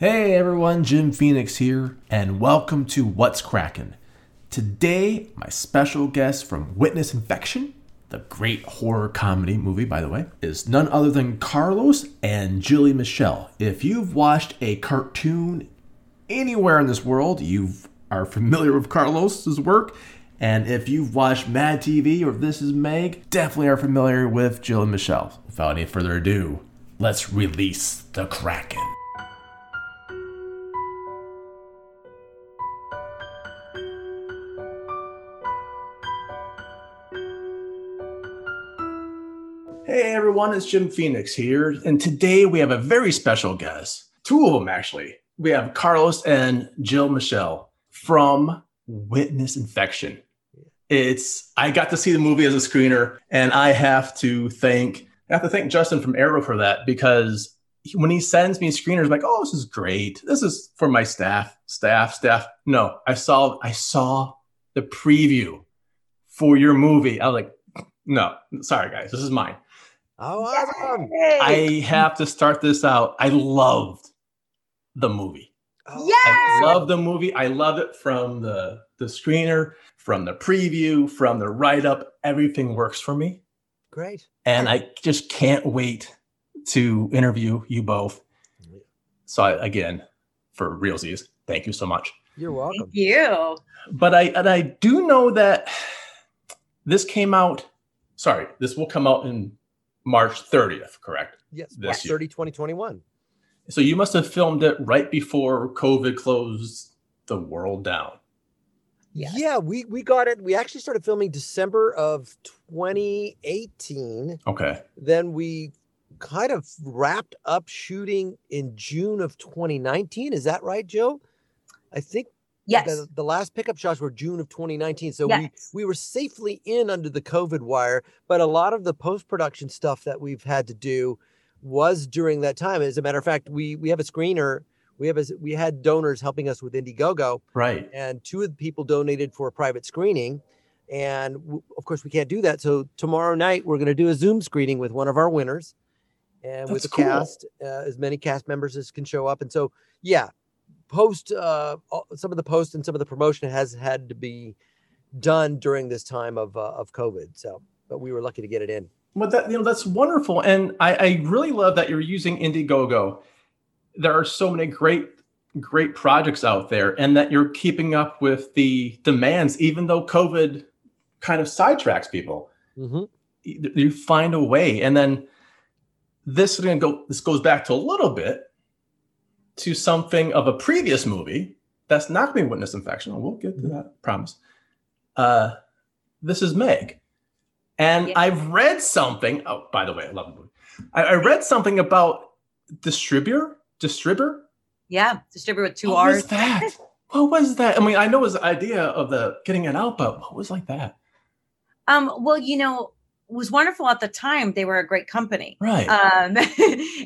Hey everyone, Jim Phoenix here, and welcome to What's Crackin'. Today, my special guest from Witness Infection, the great horror comedy movie, by the way, is none other than Carlos and Julie Michelle. If you've watched a cartoon anywhere in this world, you are familiar with Carlos's work. And if you've watched Mad TV or This Is Meg, definitely are familiar with Jill Michelle. Without any further ado, let's release the Kraken. Hey everyone, it's Jim Phoenix here, and today we have a very special guest. Two of them, actually. We have Carlos and Jill Michelle from Witness Infection. I got to see the movie as a screener, and I have to thank Justin from Arrow for that, because when he sends me screeners, I'm like, oh, this is great. This is for my staff. No, I saw the preview for your movie. I was like, no, sorry guys, this is mine. Oh, awesome. I have to start this out. I loved the movie. Yes! I love the movie. I love it from the screener, from the preview, from the write-up. Everything works for me. Great. And I just can't wait to interview you both. So again, for realsies, thank you so much. You're welcome. Thank you. But I do know that this will come out in March 30th, correct? Yes, March 30, 2021. So you must have filmed it right before COVID closed the world down. Yes. Yeah, we got it. We actually started filming December of 2018. Okay. Then we kind of wrapped up shooting in June of 2019. Is that right, Joe? I think yes. The last pickup shots were June of 2019. So yes. we were safely in under the COVID wire, but a lot of the post-production stuff that we've had to do was during that time. As a matter of fact, we have a screener. We had donors helping us with Indiegogo. Right. And two of the people donated for a private screening. And of course we can't do that. So tomorrow night we're going to do a Zoom screening with one of our winners and that's with the cool cast, as many cast members as can show up. And so, yeah, some of the post and some of the promotion has had to be done during this time of COVID. So, but we were lucky to get it in. Well, that's wonderful. And I really love that you're using Indiegogo. There are so many great, great projects out there, and that you're keeping up with the demands, even though COVID kind of sidetracks people. Mm-hmm. You find a way. And then this goes back to a little bit to something of a previous movie that's not going to be Witness Infection. We'll get to that, I promise. This is Meg. And yeah. I've read something. Oh, by the way, I love the movie. I read something about distributor. Yeah, distributor with two R's. What was that? I mean, I know it was the idea of the getting it out, but what was like that? Well, you know, it was wonderful at the time. They were a great company, right?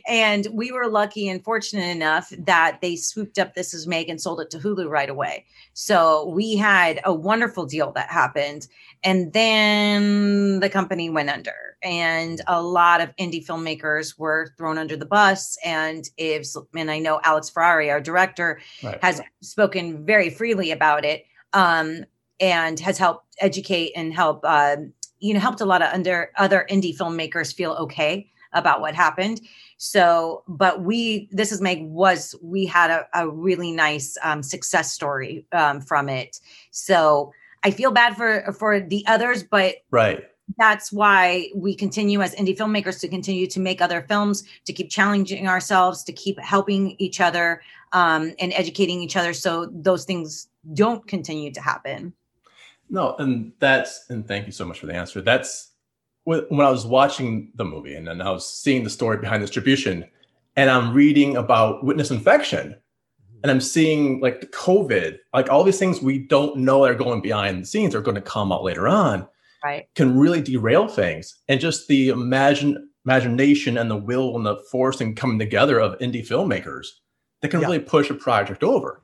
And we were lucky and fortunate enough that they swooped up This Is Meg and sold it to Hulu right away. So we had a wonderful deal that happened, and then the company went under, and a lot of indie filmmakers were thrown under the bus. And I know Alex Ferrari, our director, right, has spoken very freely about it, and has helped educate and help. Helped a lot of other indie filmmakers feel okay about what happened. So, but This Is Meg we had a really nice success story from it. So I feel bad for the others, but right, that's why we continue as indie filmmakers to continue to make other films, to keep challenging ourselves, to keep helping each other and educating each other. So those things don't continue to happen. No, and thank you so much for the answer. That's when I was watching the movie, and then I was seeing the story behind distribution, and I'm reading about Witness Infection, and I'm seeing like the COVID, like all these things we don't know that are going behind the scenes are going to come out later on, right? Can really derail things, and just the imagination and the will and the force and coming together of indie filmmakers that can really push a project over.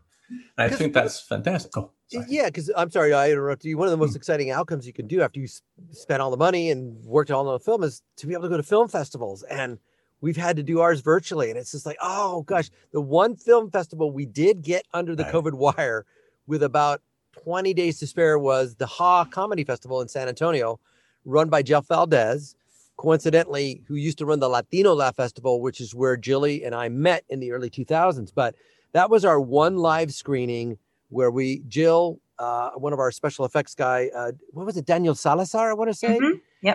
And I think that's fantastic. Oh, yeah, because I'm sorry I interrupted you. One of the most exciting outcomes you can do after you spent all the money and worked all the film is to be able to go to film festivals. And we've had to do ours virtually. And it's just like, oh gosh, the one film festival we did get under the COVID wire with about 20 days to spare was the Ha Comedy Festival in San Antonio, run by Jeff Valdez, coincidentally, who used to run the Latino Laugh Festival, which is where Jilly and I met in the early 2000s. But that was our one live screening where we, Jill, one of our special effects guy, what was it, Daniel Salazar, I want to say,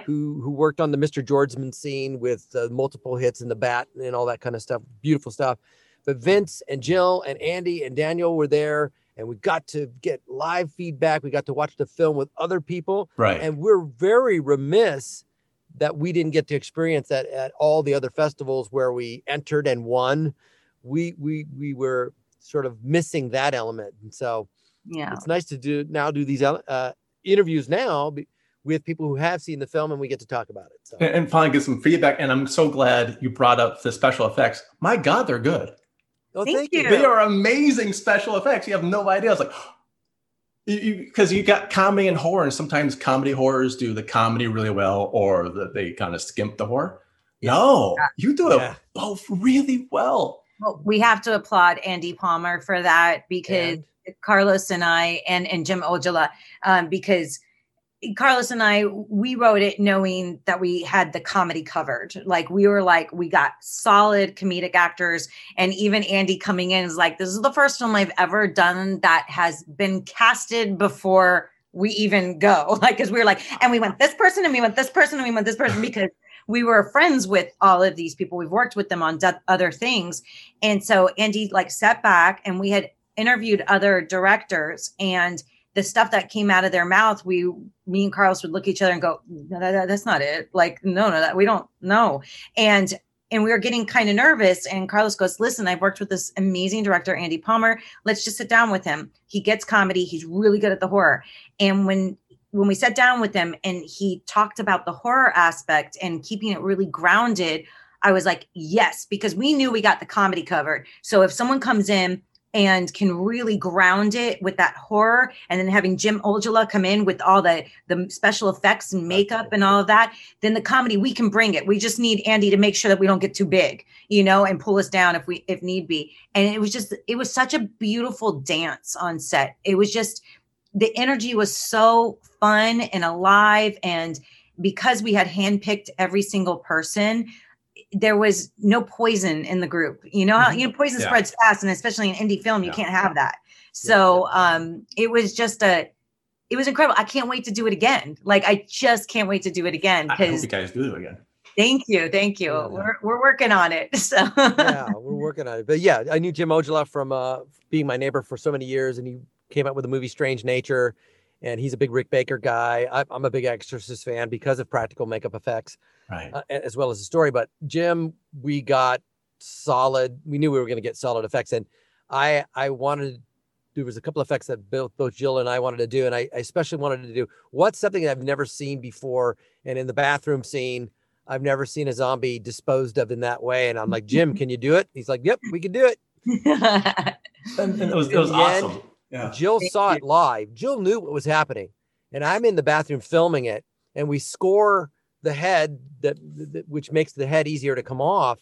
who worked on the Mr. Georgeman scene with multiple hits in The Bat and all that kind of stuff, beautiful stuff. But Vince and Jill and Andy and Daniel were there, and we got to get live feedback. We got to watch the film with other people. Right. And we're very remiss that we didn't get to experience that at all the other festivals where we entered and won. We were sort of missing that element. And so it's nice to do these interviews now with people who have seen the film, and we get to talk about it. So. And finally get some feedback. And I'm so glad you brought up the special effects. My God, they're good. Oh, thank you. They are amazing special effects. You have no idea. It's like, because you got comedy and horror, and sometimes comedy horrors do the comedy really well, or they kind of skimp the horror. Yeah. No, you do it both really well. Well, we have to applaud Andy Palmer for that, because Carlos and I, and Jim Ojala, because Carlos and I, we wrote it knowing that we had the comedy covered. Like, we were like, we got solid comedic actors. And even Andy coming in is like, this is the first film I've ever done that has been casted before we even go. Like, because we were like, and we want this person, and we want this person, and we want this person, because we were friends with all of these people. We've worked with them on other things. And so Andy like sat back, and we had interviewed other directors, and the stuff that came out of their mouth, me and Carlos would look at each other and go, no, that's not it. Like, no, we don't know. And we were getting kind of nervous. And Carlos goes, listen, I've worked with this amazing director, Andy Palmer. Let's just sit down with him. He gets comedy. He's really good at the horror. And when we sat down with him and he talked about the horror aspect and keeping it really grounded, I was like, yes, because we knew we got the comedy covered. So if someone comes in and can really ground it with that horror, and then having Jim Ojala come in with all the special effects and makeup and all of that, then the comedy, we can bring it. We just need Andy to make sure that we don't get too big, and pull us down if need be. And it was such a beautiful dance on set. It was just, the energy was so fun and alive. And because we had handpicked every single person, there was no poison in the group. Poison spreads fast, and especially in indie film, you can't have that. So it was incredible. I can't wait to do it again. Like, I just can't wait to do it again. I hope you guys do it again. Thank you. Yeah. We're working on it. So we're working on it. But I knew Jim Ojala from being my neighbor for so many years, and he came out with the movie Strange Nature, and he's a big Rick Baker guy. I'm a big Exorcist fan because of practical makeup effects. Right. As well as the story. But Jim, we got solid. We knew we were going to get solid effects. And I wanted, there was a couple of effects that both Jill and I wanted to do. And I especially wanted to do what's something that I've never seen before. And in the bathroom scene, I've never seen a zombie disposed of in that way. And I'm like, Jim, can you do it? He's like, yep, we can do it. And it was awesome. Yeah. Jill saw it live. Jill knew what was happening. And I'm in the bathroom filming it. And we score the head, which makes the head easier to come off.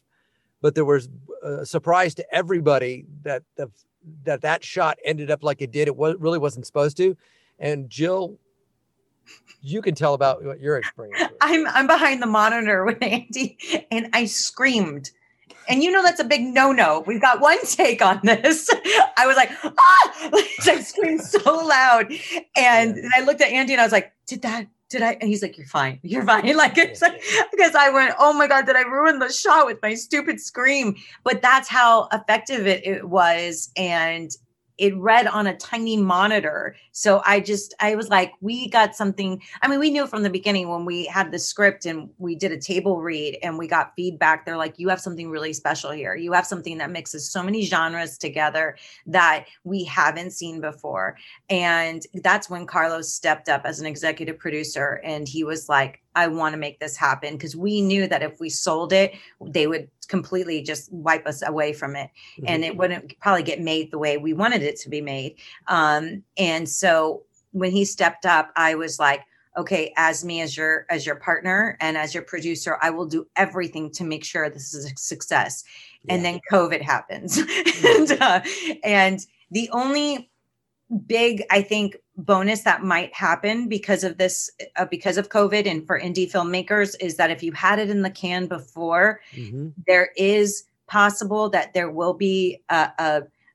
But there was a surprise to everybody that that shot ended up like it did. It really wasn't supposed to. And Jill, you can tell about what your experience was. I'm behind the monitor with Andy, and I screamed. And that's a big no-no. We've got one take on this. I was like, ah! I screamed so loud. And I looked at Andy and I was like, did I? And he's like, you're fine. Like, it's like, because I went, oh my God, did I ruin the shot with my stupid scream? But that's how effective it was. And it read on a tiny monitor. So I was like, we got something. I mean, we knew from the beginning when we had the script and we did a table read and we got feedback. They're like, you have something really special here. You have something that mixes so many genres together that we haven't seen before. And that's when Carlos stepped up as an executive producer. And he was like, I want to make this happen, because we knew that if we sold it, they would completely just wipe us away from it. Mm-hmm. And it wouldn't probably get made the way we wanted it to be made. And so when he stepped up, I was like, okay, as me, as your partner and as your producer, I will do everything to make sure this is a success. Yeah. And then COVID happens. And the only big, I think, bonus that might happen because of this, because of COVID and for indie filmmakers is that if you had it in the can before, there is possible that there will be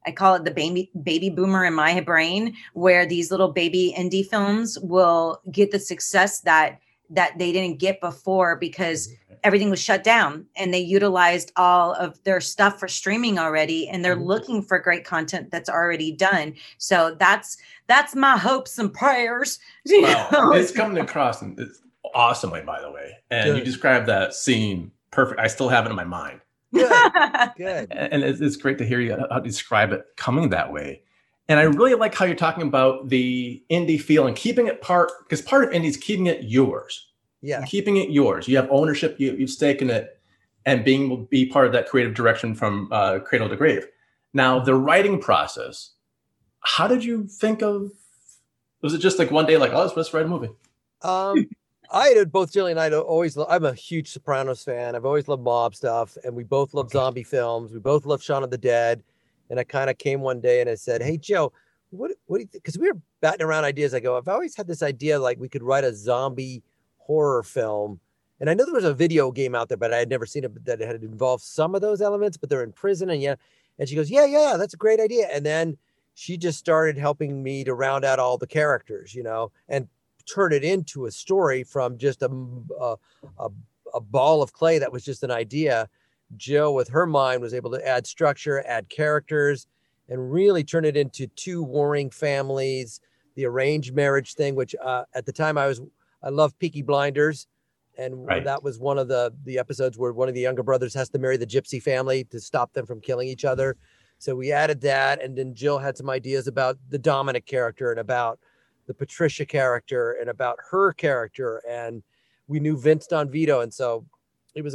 I call it the baby boomer in my brain, where these little baby indie films will get the success that they didn't get before because everything was shut down and they utilized all of their stuff for streaming already. And they're looking for great content that's already done. So that's my hopes and prayers. Wow. It's coming across awesomely, by the way. And you described that scene perfect. I still have it in my mind. Good. And it's great to hear you describe it coming that way. And I really like how you're talking about the indie feel and keeping it part, because part of indie is keeping it yours. Yeah. Keeping it yours. You have ownership. You've staken it and will be part of that creative direction from cradle to grave. Now, the writing process, how did you think of, was it just like one day like, oh, let's write a movie? I did, both Jillian and I always love, I'm a huge Sopranos fan. I've always loved mob stuff. And we both love zombie films. We both love Shaun of the Dead. And I kind of came one day and I said, hey, Joe, what do you think? Because we were batting around ideas. I go, I've always had this idea, like we could write a zombie horror film. And I know there was a video game out there, but I had never seen it, that it had involved some of those elements, but they're in prison. And and she goes, yeah, that's a great idea. And then she just started helping me to round out all the characters, and turn it into a story from just a ball of clay that was just an idea. Jill, with her mind, was able to add structure, add characters, and really turn it into two warring families, the arranged marriage thing, which at the time I loved Peaky Blinders. And that was one of the episodes where one of the younger brothers has to marry the gypsy family to stop them from killing each other. So we added that. And then Jill had some ideas about the Dominic character and about the Patricia character and about her character. And we knew Vince Don Vito. And so it was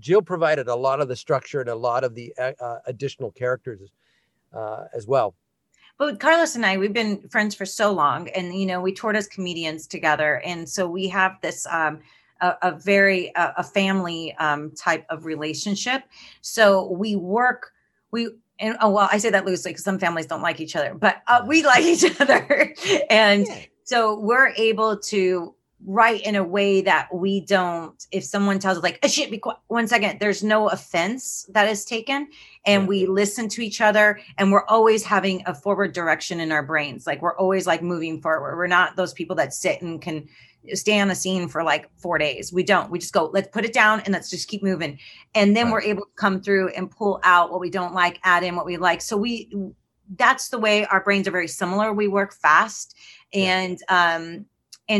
Jill provided a lot of the structure and a lot of the additional characters as well. But Carlos and I, we've been friends for so long, and we toured as comedians together, and so we have this a very family type of relationship. So we work I say that loosely because some families don't like each other, but we like each other, and so we're able to Right in a way that we don't, if someone tells us like, oh, shit, be quiet. 1 second, there's no offense that is taken. And we listen to each other, and we're always having a forward direction in our brains. Like we're always like moving forward. We're not those people that sit and can stay on the scene for like 4 days. We just go, let's put it down and let's just keep moving. And then we're able to come through and pull out what we don't like, add in what we like. So that's the way our brains are very similar. We work fast. And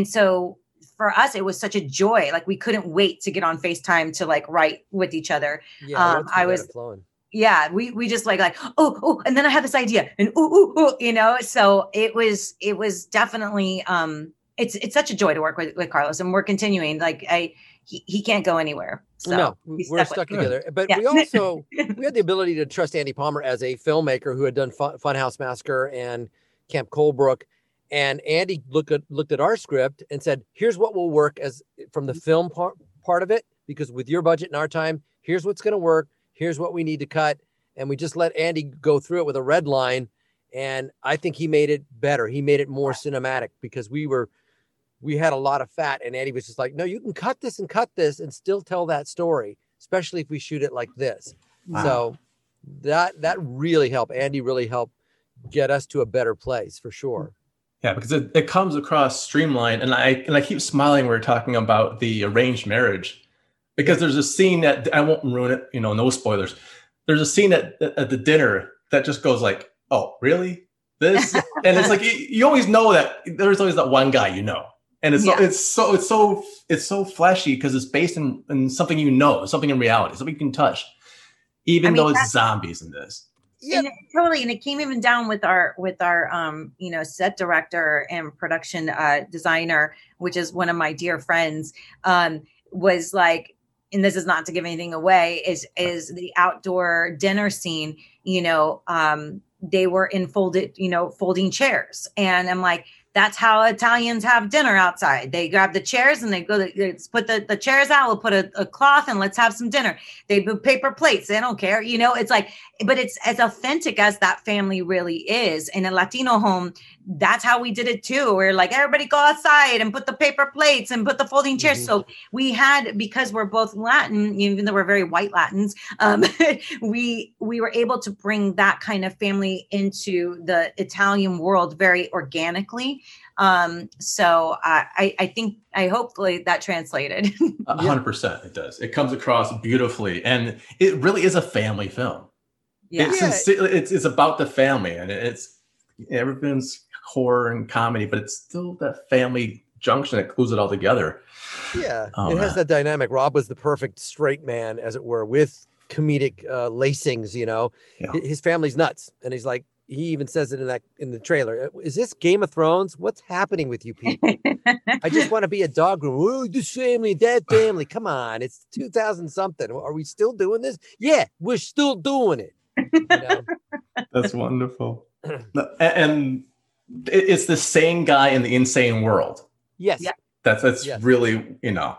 so for us, it was such a joy. Like we couldn't wait to get on FaceTime to like write with each other. Yeah, we just like oh, and then I had this idea, and ooh, So it was definitely it's such a joy to work with Carlos, and we're continuing. Like he can't go anywhere. So no, we're stuck together. But we also we had the ability to trust Andy Palmer as a filmmaker who had done Funhouse Massacre and Camp Colebrook. And Andy looked at our script and said, here's what will work as from the film part of it, because with your budget and our time, here's what's going to work. Here's what we need to cut. And we just let Andy go through it with a red line. And I think he made it better. He made it more cinematic because we had a lot of fat, and Andy was just like, no, you can cut this and still tell that story, especially if we shoot it like this. Wow. So that really helped. Andy really helped get us to a better place for sure. Yeah, because it comes across streamlined, and I keep smiling when we're talking about the arranged marriage, because there's a scene that I won't ruin it, no spoilers. There's a scene at the dinner that just goes like, "Oh, really? This?" And it's like you always know that there's always that one guy, and it's so flashy because it's based in something something in reality, something you can touch, though it's zombies in this. Yeah, totally. And it came even down with our set director and production designer, which is one of my dear friends, was like, and this is not to give anything away, is the outdoor dinner scene, they were in folding chairs. And I'm like, That's how Italians have dinner outside. They grab the chairs and they go, let's put the chairs out. We'll put a cloth and let's have some dinner. They put paper plates. They don't care. You know, it's like, but it's as authentic as that family really is. In a Latino home, that's how we did it too. We're like, everybody go outside and put the paper plates and put the folding chairs. Mm-hmm. So we had, because we're both Latin, even though we're very white Latins, we were able to bring that kind of family into the Italian world very organically. So I think, I hopefully that translated. 100%. It does. It comes across beautifully, and it really is a family film. Yeah. It's about the family, and it's everything's horror and comedy, but it's still that family junction that glues it all together. Yeah. Oh, it has that dynamic. Rob was the perfect straight man, as it were, with comedic lacings, you know. Yeah. His family's nuts. And he's like, he even says it in the trailer. Is this Game of Thrones? What's happening with you people? I just want to be a dog groomer. Oh, this family, that family. Come on, it's 2000 something. Are we still doing this? Yeah, we're still doing it. You know? That's wonderful. And it's the sane guy in the insane world. Yes, that's yes. Really, you know,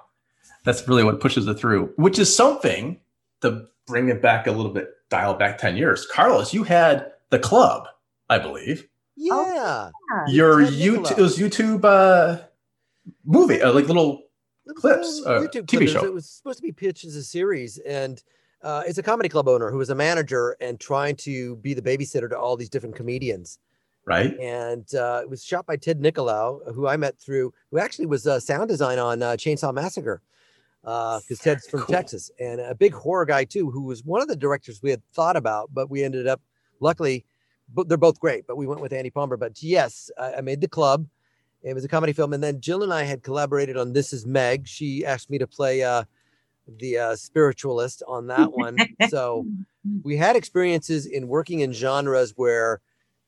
that's really what pushes it through. Which is something to bring it back a little bit, dial back 10 years. Carlos, you had The Club, I believe. Yeah. Your YouTube, it was YouTube movie, like little clips, YouTube TV show. It was supposed to be pitched as a series, and it's a comedy club owner who was a manager and trying to be the babysitter to all these different comedians. Right. And it was shot by Ted Nicolau, who I met through, who actually was sound design on Chainsaw Massacre, because Ted's from Texas, and a big horror guy too, who was one of the directors we had thought about, but we ended up, luckily, but they're both great, but we went with Andy Palmer. But yes, I made The Club. It was a comedy film. And then Jill and I had collaborated on This Is Meg. She asked me to play the spiritualist on that one. So we had experiences in working in genres where,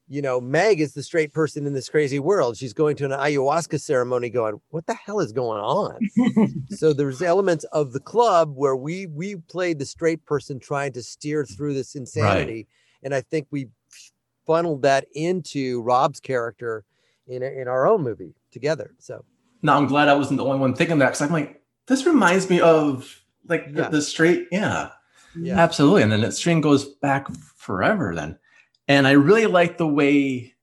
you know, Meg is the straight person in this crazy world. She's going to an ayahuasca ceremony going, what the hell is going on? So there's elements of The Club where we played the straight person trying to steer through this insanity. Right. And I think we funneled that into Rob's character in our own movie together. So now I'm glad I wasn't the only one thinking that, because I'm like, this reminds me of like the straight. Yeah, yeah, absolutely. And then that string goes back forever then. And I really like the way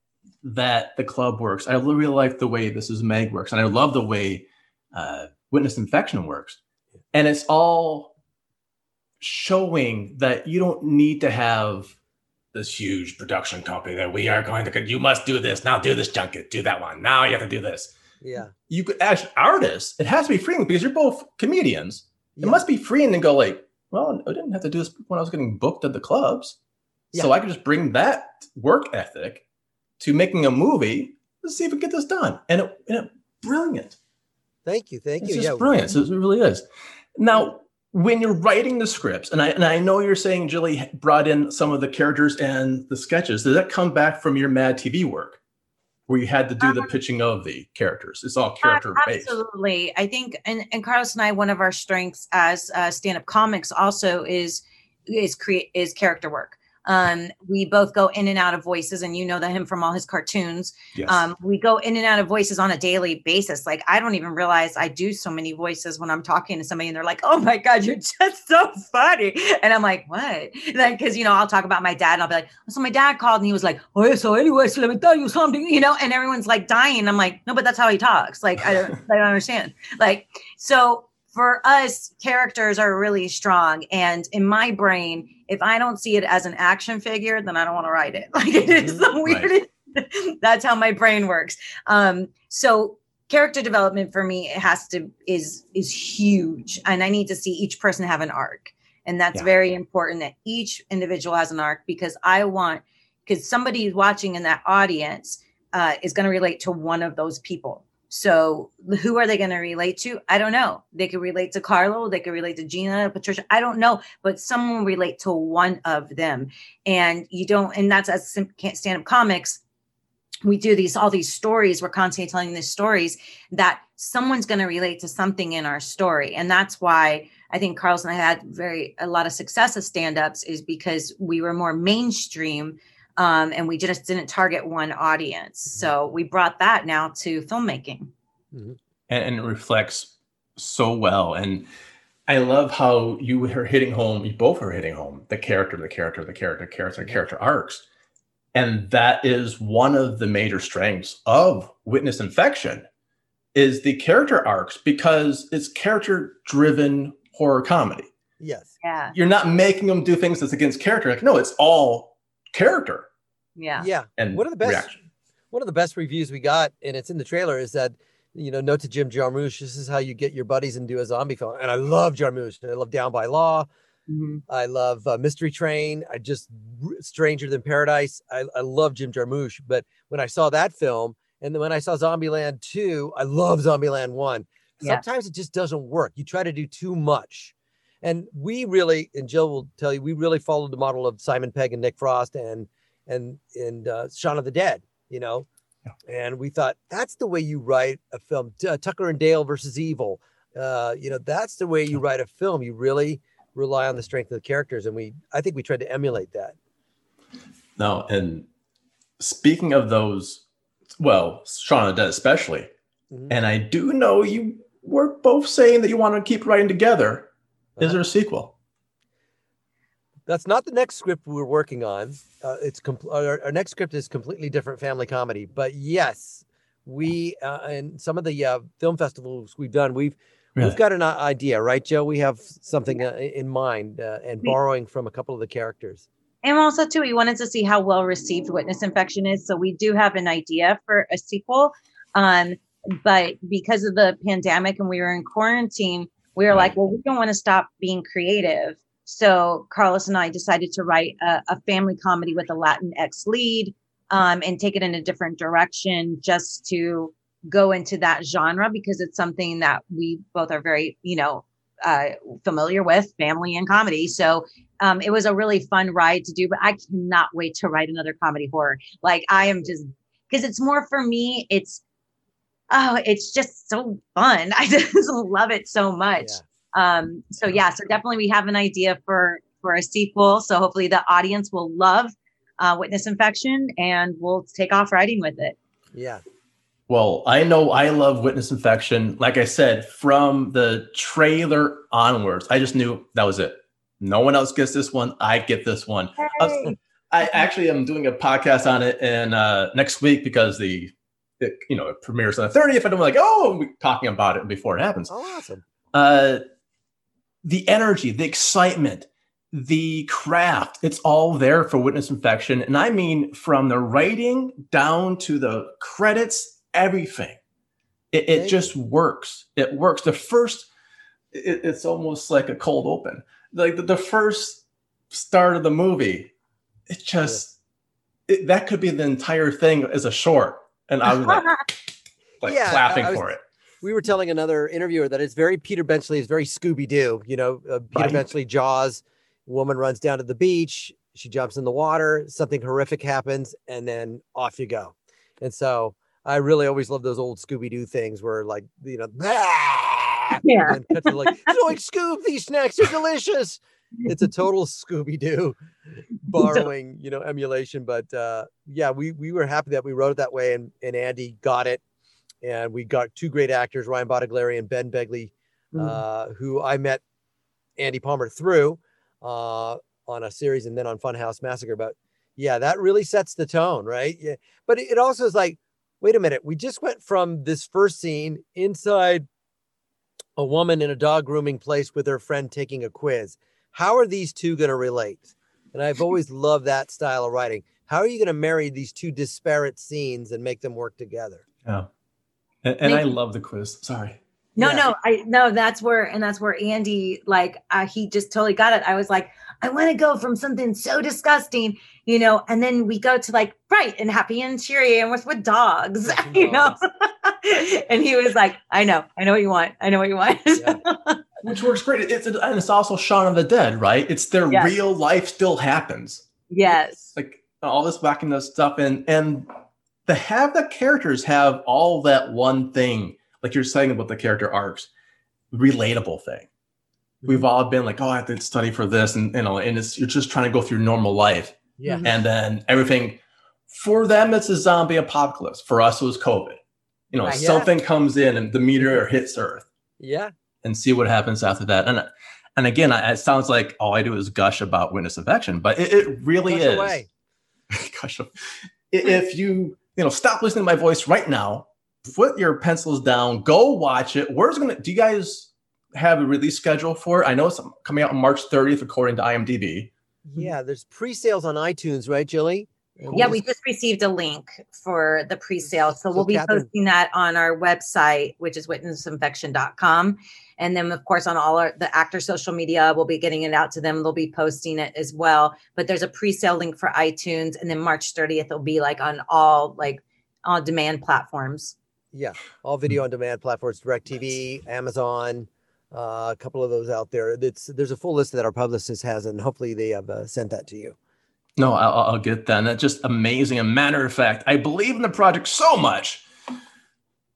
that The Club works. I really like the way This Is Meg works. And I love the way Witness Infection works. And it's all showing that you don't need to have this huge production company that we are going to, you must do this. Now do this junket, do that one. Now you have to do this. Yeah. You could, as artists, it has to be free because you're both comedians. Yeah. It must be free and then go like, well, I didn't have to do this when I was getting booked at the clubs. Yeah. So I could just bring that work ethic to making a movie. Let's see if we can get this done. And it's brilliant. Thank you. Thank you. It's just brilliant. It really is. Now, when you're writing the scripts, and I know you're saying Jilly brought in some of the characters and the sketches, does that come back from your Mad TV work, where you had to do the pitching of the characters? It's all character based. Absolutely, I think. And Carlos and I, one of our strengths as stand-up comics also is character work. We both go in and out of voices, and you know that him from all his cartoons. Yes. We go in and out of voices on a daily basis. Like, I don't even realize I do so many voices when I'm talking to somebody and they're like, oh my God, you're just so funny. And I'm like, what? Like, cause you know, I'll talk about my dad and I'll be like, so my dad called and he was like, oh yeah, so anyway, so let me tell you something, you know, and everyone's like dying. I'm like, no, but that's how he talks. Like, I don't understand. Like, so for us, characters are really strong. And in my brain, if I don't see it as an action figure, then I don't want to write it. Like, it is the weirdest. Right. That's how my brain works. So character development for me, it has to, is huge. And I need to see each person have an arc. And that's very important that each individual has an arc, because because somebody watching in that audience is going to relate to one of those people. So who are they going to relate to? I don't know. They could relate to Carlo. They could relate to Gina, Patricia. I don't know, but someone relate to one of them. And you don't, and that's as stand-up comics, we do all these stories. We're constantly telling these stories that someone's going to relate to something in our story. And that's why I think Carlos and I had a lot of success as stand-ups, is because we were more mainstream And we just didn't target one audience. So we brought that now to filmmaking. Mm-hmm. And it reflects so well. And I love how you are hitting home, you both are hitting home, the character arcs. And that is one of the major strengths of Witness Infection is the character arcs, because it's character-driven horror comedy. Yes. Yeah. You're not making them do things that's against character. Like, no, it's all character. Yeah. Yeah. And one of the best reviews we got, and it's in the trailer, is that, note to Jim Jarmusch, this is how you get your buddies and do a zombie film. And I love Jarmusch. I love Down by Law. Mm-hmm. I love Mystery Train. I just Stranger Than Paradise. I love Jim Jarmusch. But when I saw that film, and then when I saw Zombieland 2, I love Zombieland 1. Sometimes it just doesn't work. You try to do too much. And we really, and Jill will tell you, we really followed the model of Simon Pegg and Nick Frost and Shaun of the Dead, Yeah. And we thought, that's the way you write a film. Tucker and Dale versus Evil. That's the way you write a film. You really rely on the strength of the characters. And I think we tried to emulate that. No, and speaking of those, well, Shaun of the Dead especially, mm-hmm. and I do know you were both saying that you want to keep writing together. Uh-huh. Is there a sequel? That's not the next script we're working on. Our next script is completely different family comedy. But yes, we and some of the film festivals we've done, we've got an idea, right, Joe? We have something in mind and borrowing from a couple of the characters. And also, too, we wanted to see how well received Witness Infection is. So we do have an idea for a sequel. But because of the pandemic and we were in quarantine, we were like, well, we don't want to stop being creative. So Carlos and I decided to write a family comedy with a Latinx lead and take it in a different direction just to go into that genre, because it's something that we both are very, familiar with, family and comedy. So it was a really fun ride to do, but I cannot wait to write another comedy horror. Like, I am just, because it's more for me, it's just so fun. I just love it so much. Yeah. So definitely we have an idea for a sequel. So hopefully the audience will love Witness Infection and we'll take off writing with it. Yeah. Well, I know I love Witness Infection. Like I said, from the trailer onwards, I just knew that was it. No one else gets this one. I get this one. Hey. I actually am doing a podcast on it and next week, because it premieres on the 30th. And I'm like, we're talking about it before it happens. Oh, awesome. The energy, the excitement, the craft, it's all there for Witness Infection. And I mean, from the writing down to the credits, everything. It just works. It works. The first, it's almost like a cold open. Like the first start of the movie, it just, that could be the entire thing as a short. And I was like clapping for it. We were telling another interviewer that it's very Peter Benchley, it's very Scooby-Doo, Peter Benchley, Jaws, woman runs down to the beach, she jumps in the water, something horrific happens, and then off you go. And so I really always love those old Scooby-Doo things where like, and then cuts like, Scoob, these snacks are delicious. It's a total Scooby-Doo borrowing, emulation. But we were happy that we wrote it that way and Andy got it. And we got two great actors, Ryan Bottiglieri and Ben Begley, who I met Andy Palmer through on a series and then on Funhouse Massacre. But yeah, that really sets the tone, right? Yeah. But it also is like, wait a minute. We just went from this first scene inside a woman in a dog grooming place with her friend taking a quiz. How are these two going to relate? And I've always loved that style of writing. How are you going to marry these two disparate scenes and make them work together? Yeah. And I love the quiz. Sorry. That's where Andy, he just totally got it. I was like, I want to go from something so disgusting, and then we go to like bright and happy and cheery and with dogs, and he was like, I know what you want. Yeah. Which works great. And it's also Shaun of the Dead, right? It's their real life still happens. Yes. Like all this wackiness stuff and to have the characters have all that one thing, like you're saying about the character arcs, relatable thing. We've all been like, I have to study for this. And it's, you're just trying to go through normal life. Yeah. And then everything for them, it's a zombie apocalypse. For us, it was COVID. You know, something comes in and the meteor hits Earth. Yeah. And see what happens after that. And again, it sounds like all I do is gush about Witness Infection, but it really is. Gosh, if you know, stop listening to my voice right now, put your pencils down, go watch it. Do you guys have a release schedule for it? I know it's coming out on March 30th, according to IMDb. Yeah, there's pre-sales on iTunes, right, Jilly? Yeah, we just received a link for the pre-sale. So we'll be posting that on our website, which is witnessinfection.com. And then, of course, on all the actor social media, we'll be getting it out to them. They'll be posting it as well. But there's a pre-sale link for iTunes. And then March 30th will be like on all like on-demand platforms. Yeah, all video on-demand platforms, DirecTV, Amazon, a couple of those out there. There's a full list that our publicist has, and hopefully they have sent that to you. No, I'll get that. And that's just amazing. A matter of fact, I believe in the project so much.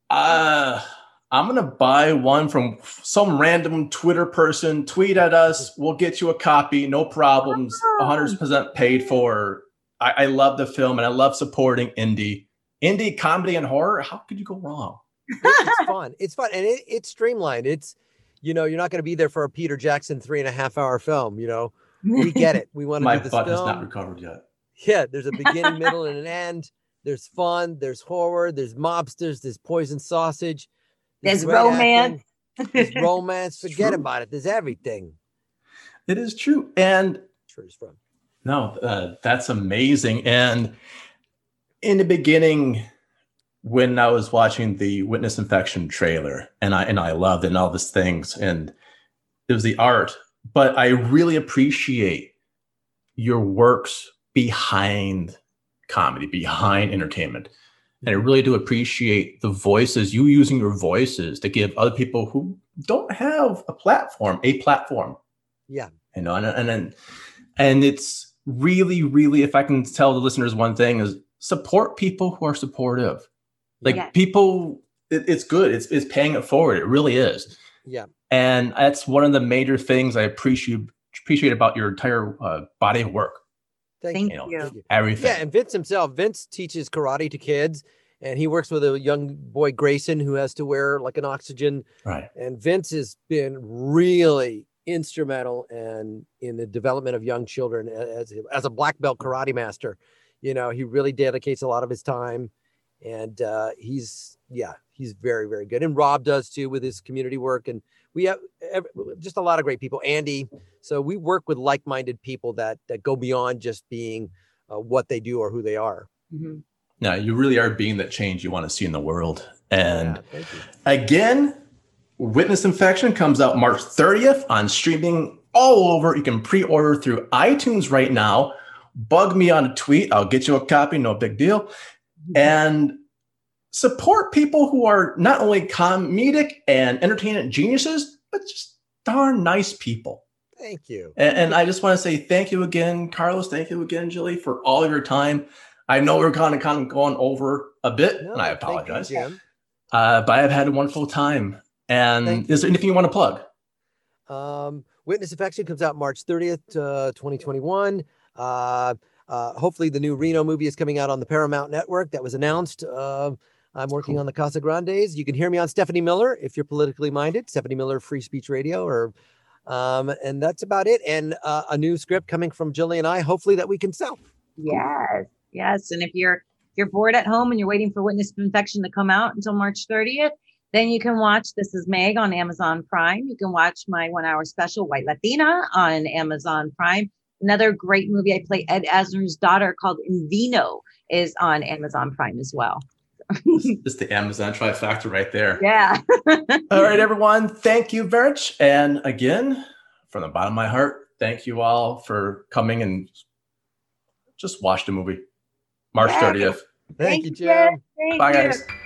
I'm going to buy one from some random Twitter person. Tweet at us. We'll get you a copy. No problems. 100% paid for. I love the film and I love supporting indie. Indie comedy and horror. How could you go wrong? It's fun. It's fun. And it's streamlined. It's, you know, you're not going to be there for a Peter Jackson 3.5 hour film, you know. We get it. We want to do this film. My butt is not recovered yet. Yeah, there's a beginning, middle, and an end. There's fun. There's horror. There's mobsters. There's poison sausage. There's romance. There's romance. Forget about it. There's everything. It is true. And that's amazing. And in the beginning, when I was watching the Witness Infection trailer, and I loved it and all these things, and it was the art. But I really appreciate your works behind comedy, behind entertainment. And I really do appreciate the voices, you using your voices to give other people who don't have a platform. Yeah. You know, and it's really, really, if I can tell the listeners one thing, is support people who are supportive. Like people, it's good. It's paying it forward. It really is. Yeah. And that's one of the major things I appreciate about your entire body of work. Thank you. Everything. Yeah, and Vince teaches karate to kids, and he works with a young boy, Grayson, who has to wear like an oxygen. Right. And Vince has been really instrumental in the development of young children as a black belt karate master. You know, he really dedicates a lot of his time, and he's very, very good. And Rob does too with his community work. And we have just a lot of great people, Andy. So we work with like-minded people that go beyond just being what they do or who they are. Mm-hmm. No, you really are being that change you want to see in the world. And again, Witness Infection comes out March 30th on streaming all over. You can pre-order through iTunes right now. Bug me on a tweet. I'll get you a copy. No big deal. Mm-hmm. And support people who are not only comedic and entertainment geniuses, but just darn nice people. Thank you. And I just want to say thank you again, Carlos. Thank you again, Julie, for all of your time. I know we're kind of going over a bit, and I apologize. Thank you, Jim. But I've had a wonderful time. And is there anything you want to plug? Witness Infection comes out March 30th, 2021. Hopefully the new Reno movie is coming out on the Paramount Network. That was announced. I'm working on the Casa Grandes. You can hear me on Stephanie Miller if you're politically minded. Stephanie Miller, Free Speech Radio, and that's about it. And a new script coming from Jilly and I. Hopefully that we can sell. Yes. And if you're bored at home and you're waiting for Witness Infection to come out until March 30th, then you can watch This Is Meg on Amazon Prime. You can watch my 1 hour special White Latina on Amazon Prime. Another great movie I play Ed Asner's daughter called Invino is on Amazon Prime as well. It's the Amazon trifecta right there. Yeah. All right, everyone. Thank you, Verge. And again, from the bottom of my heart, thank you all for coming and just watch the movie. March 30th. Thank you, Jim. Bye, guys.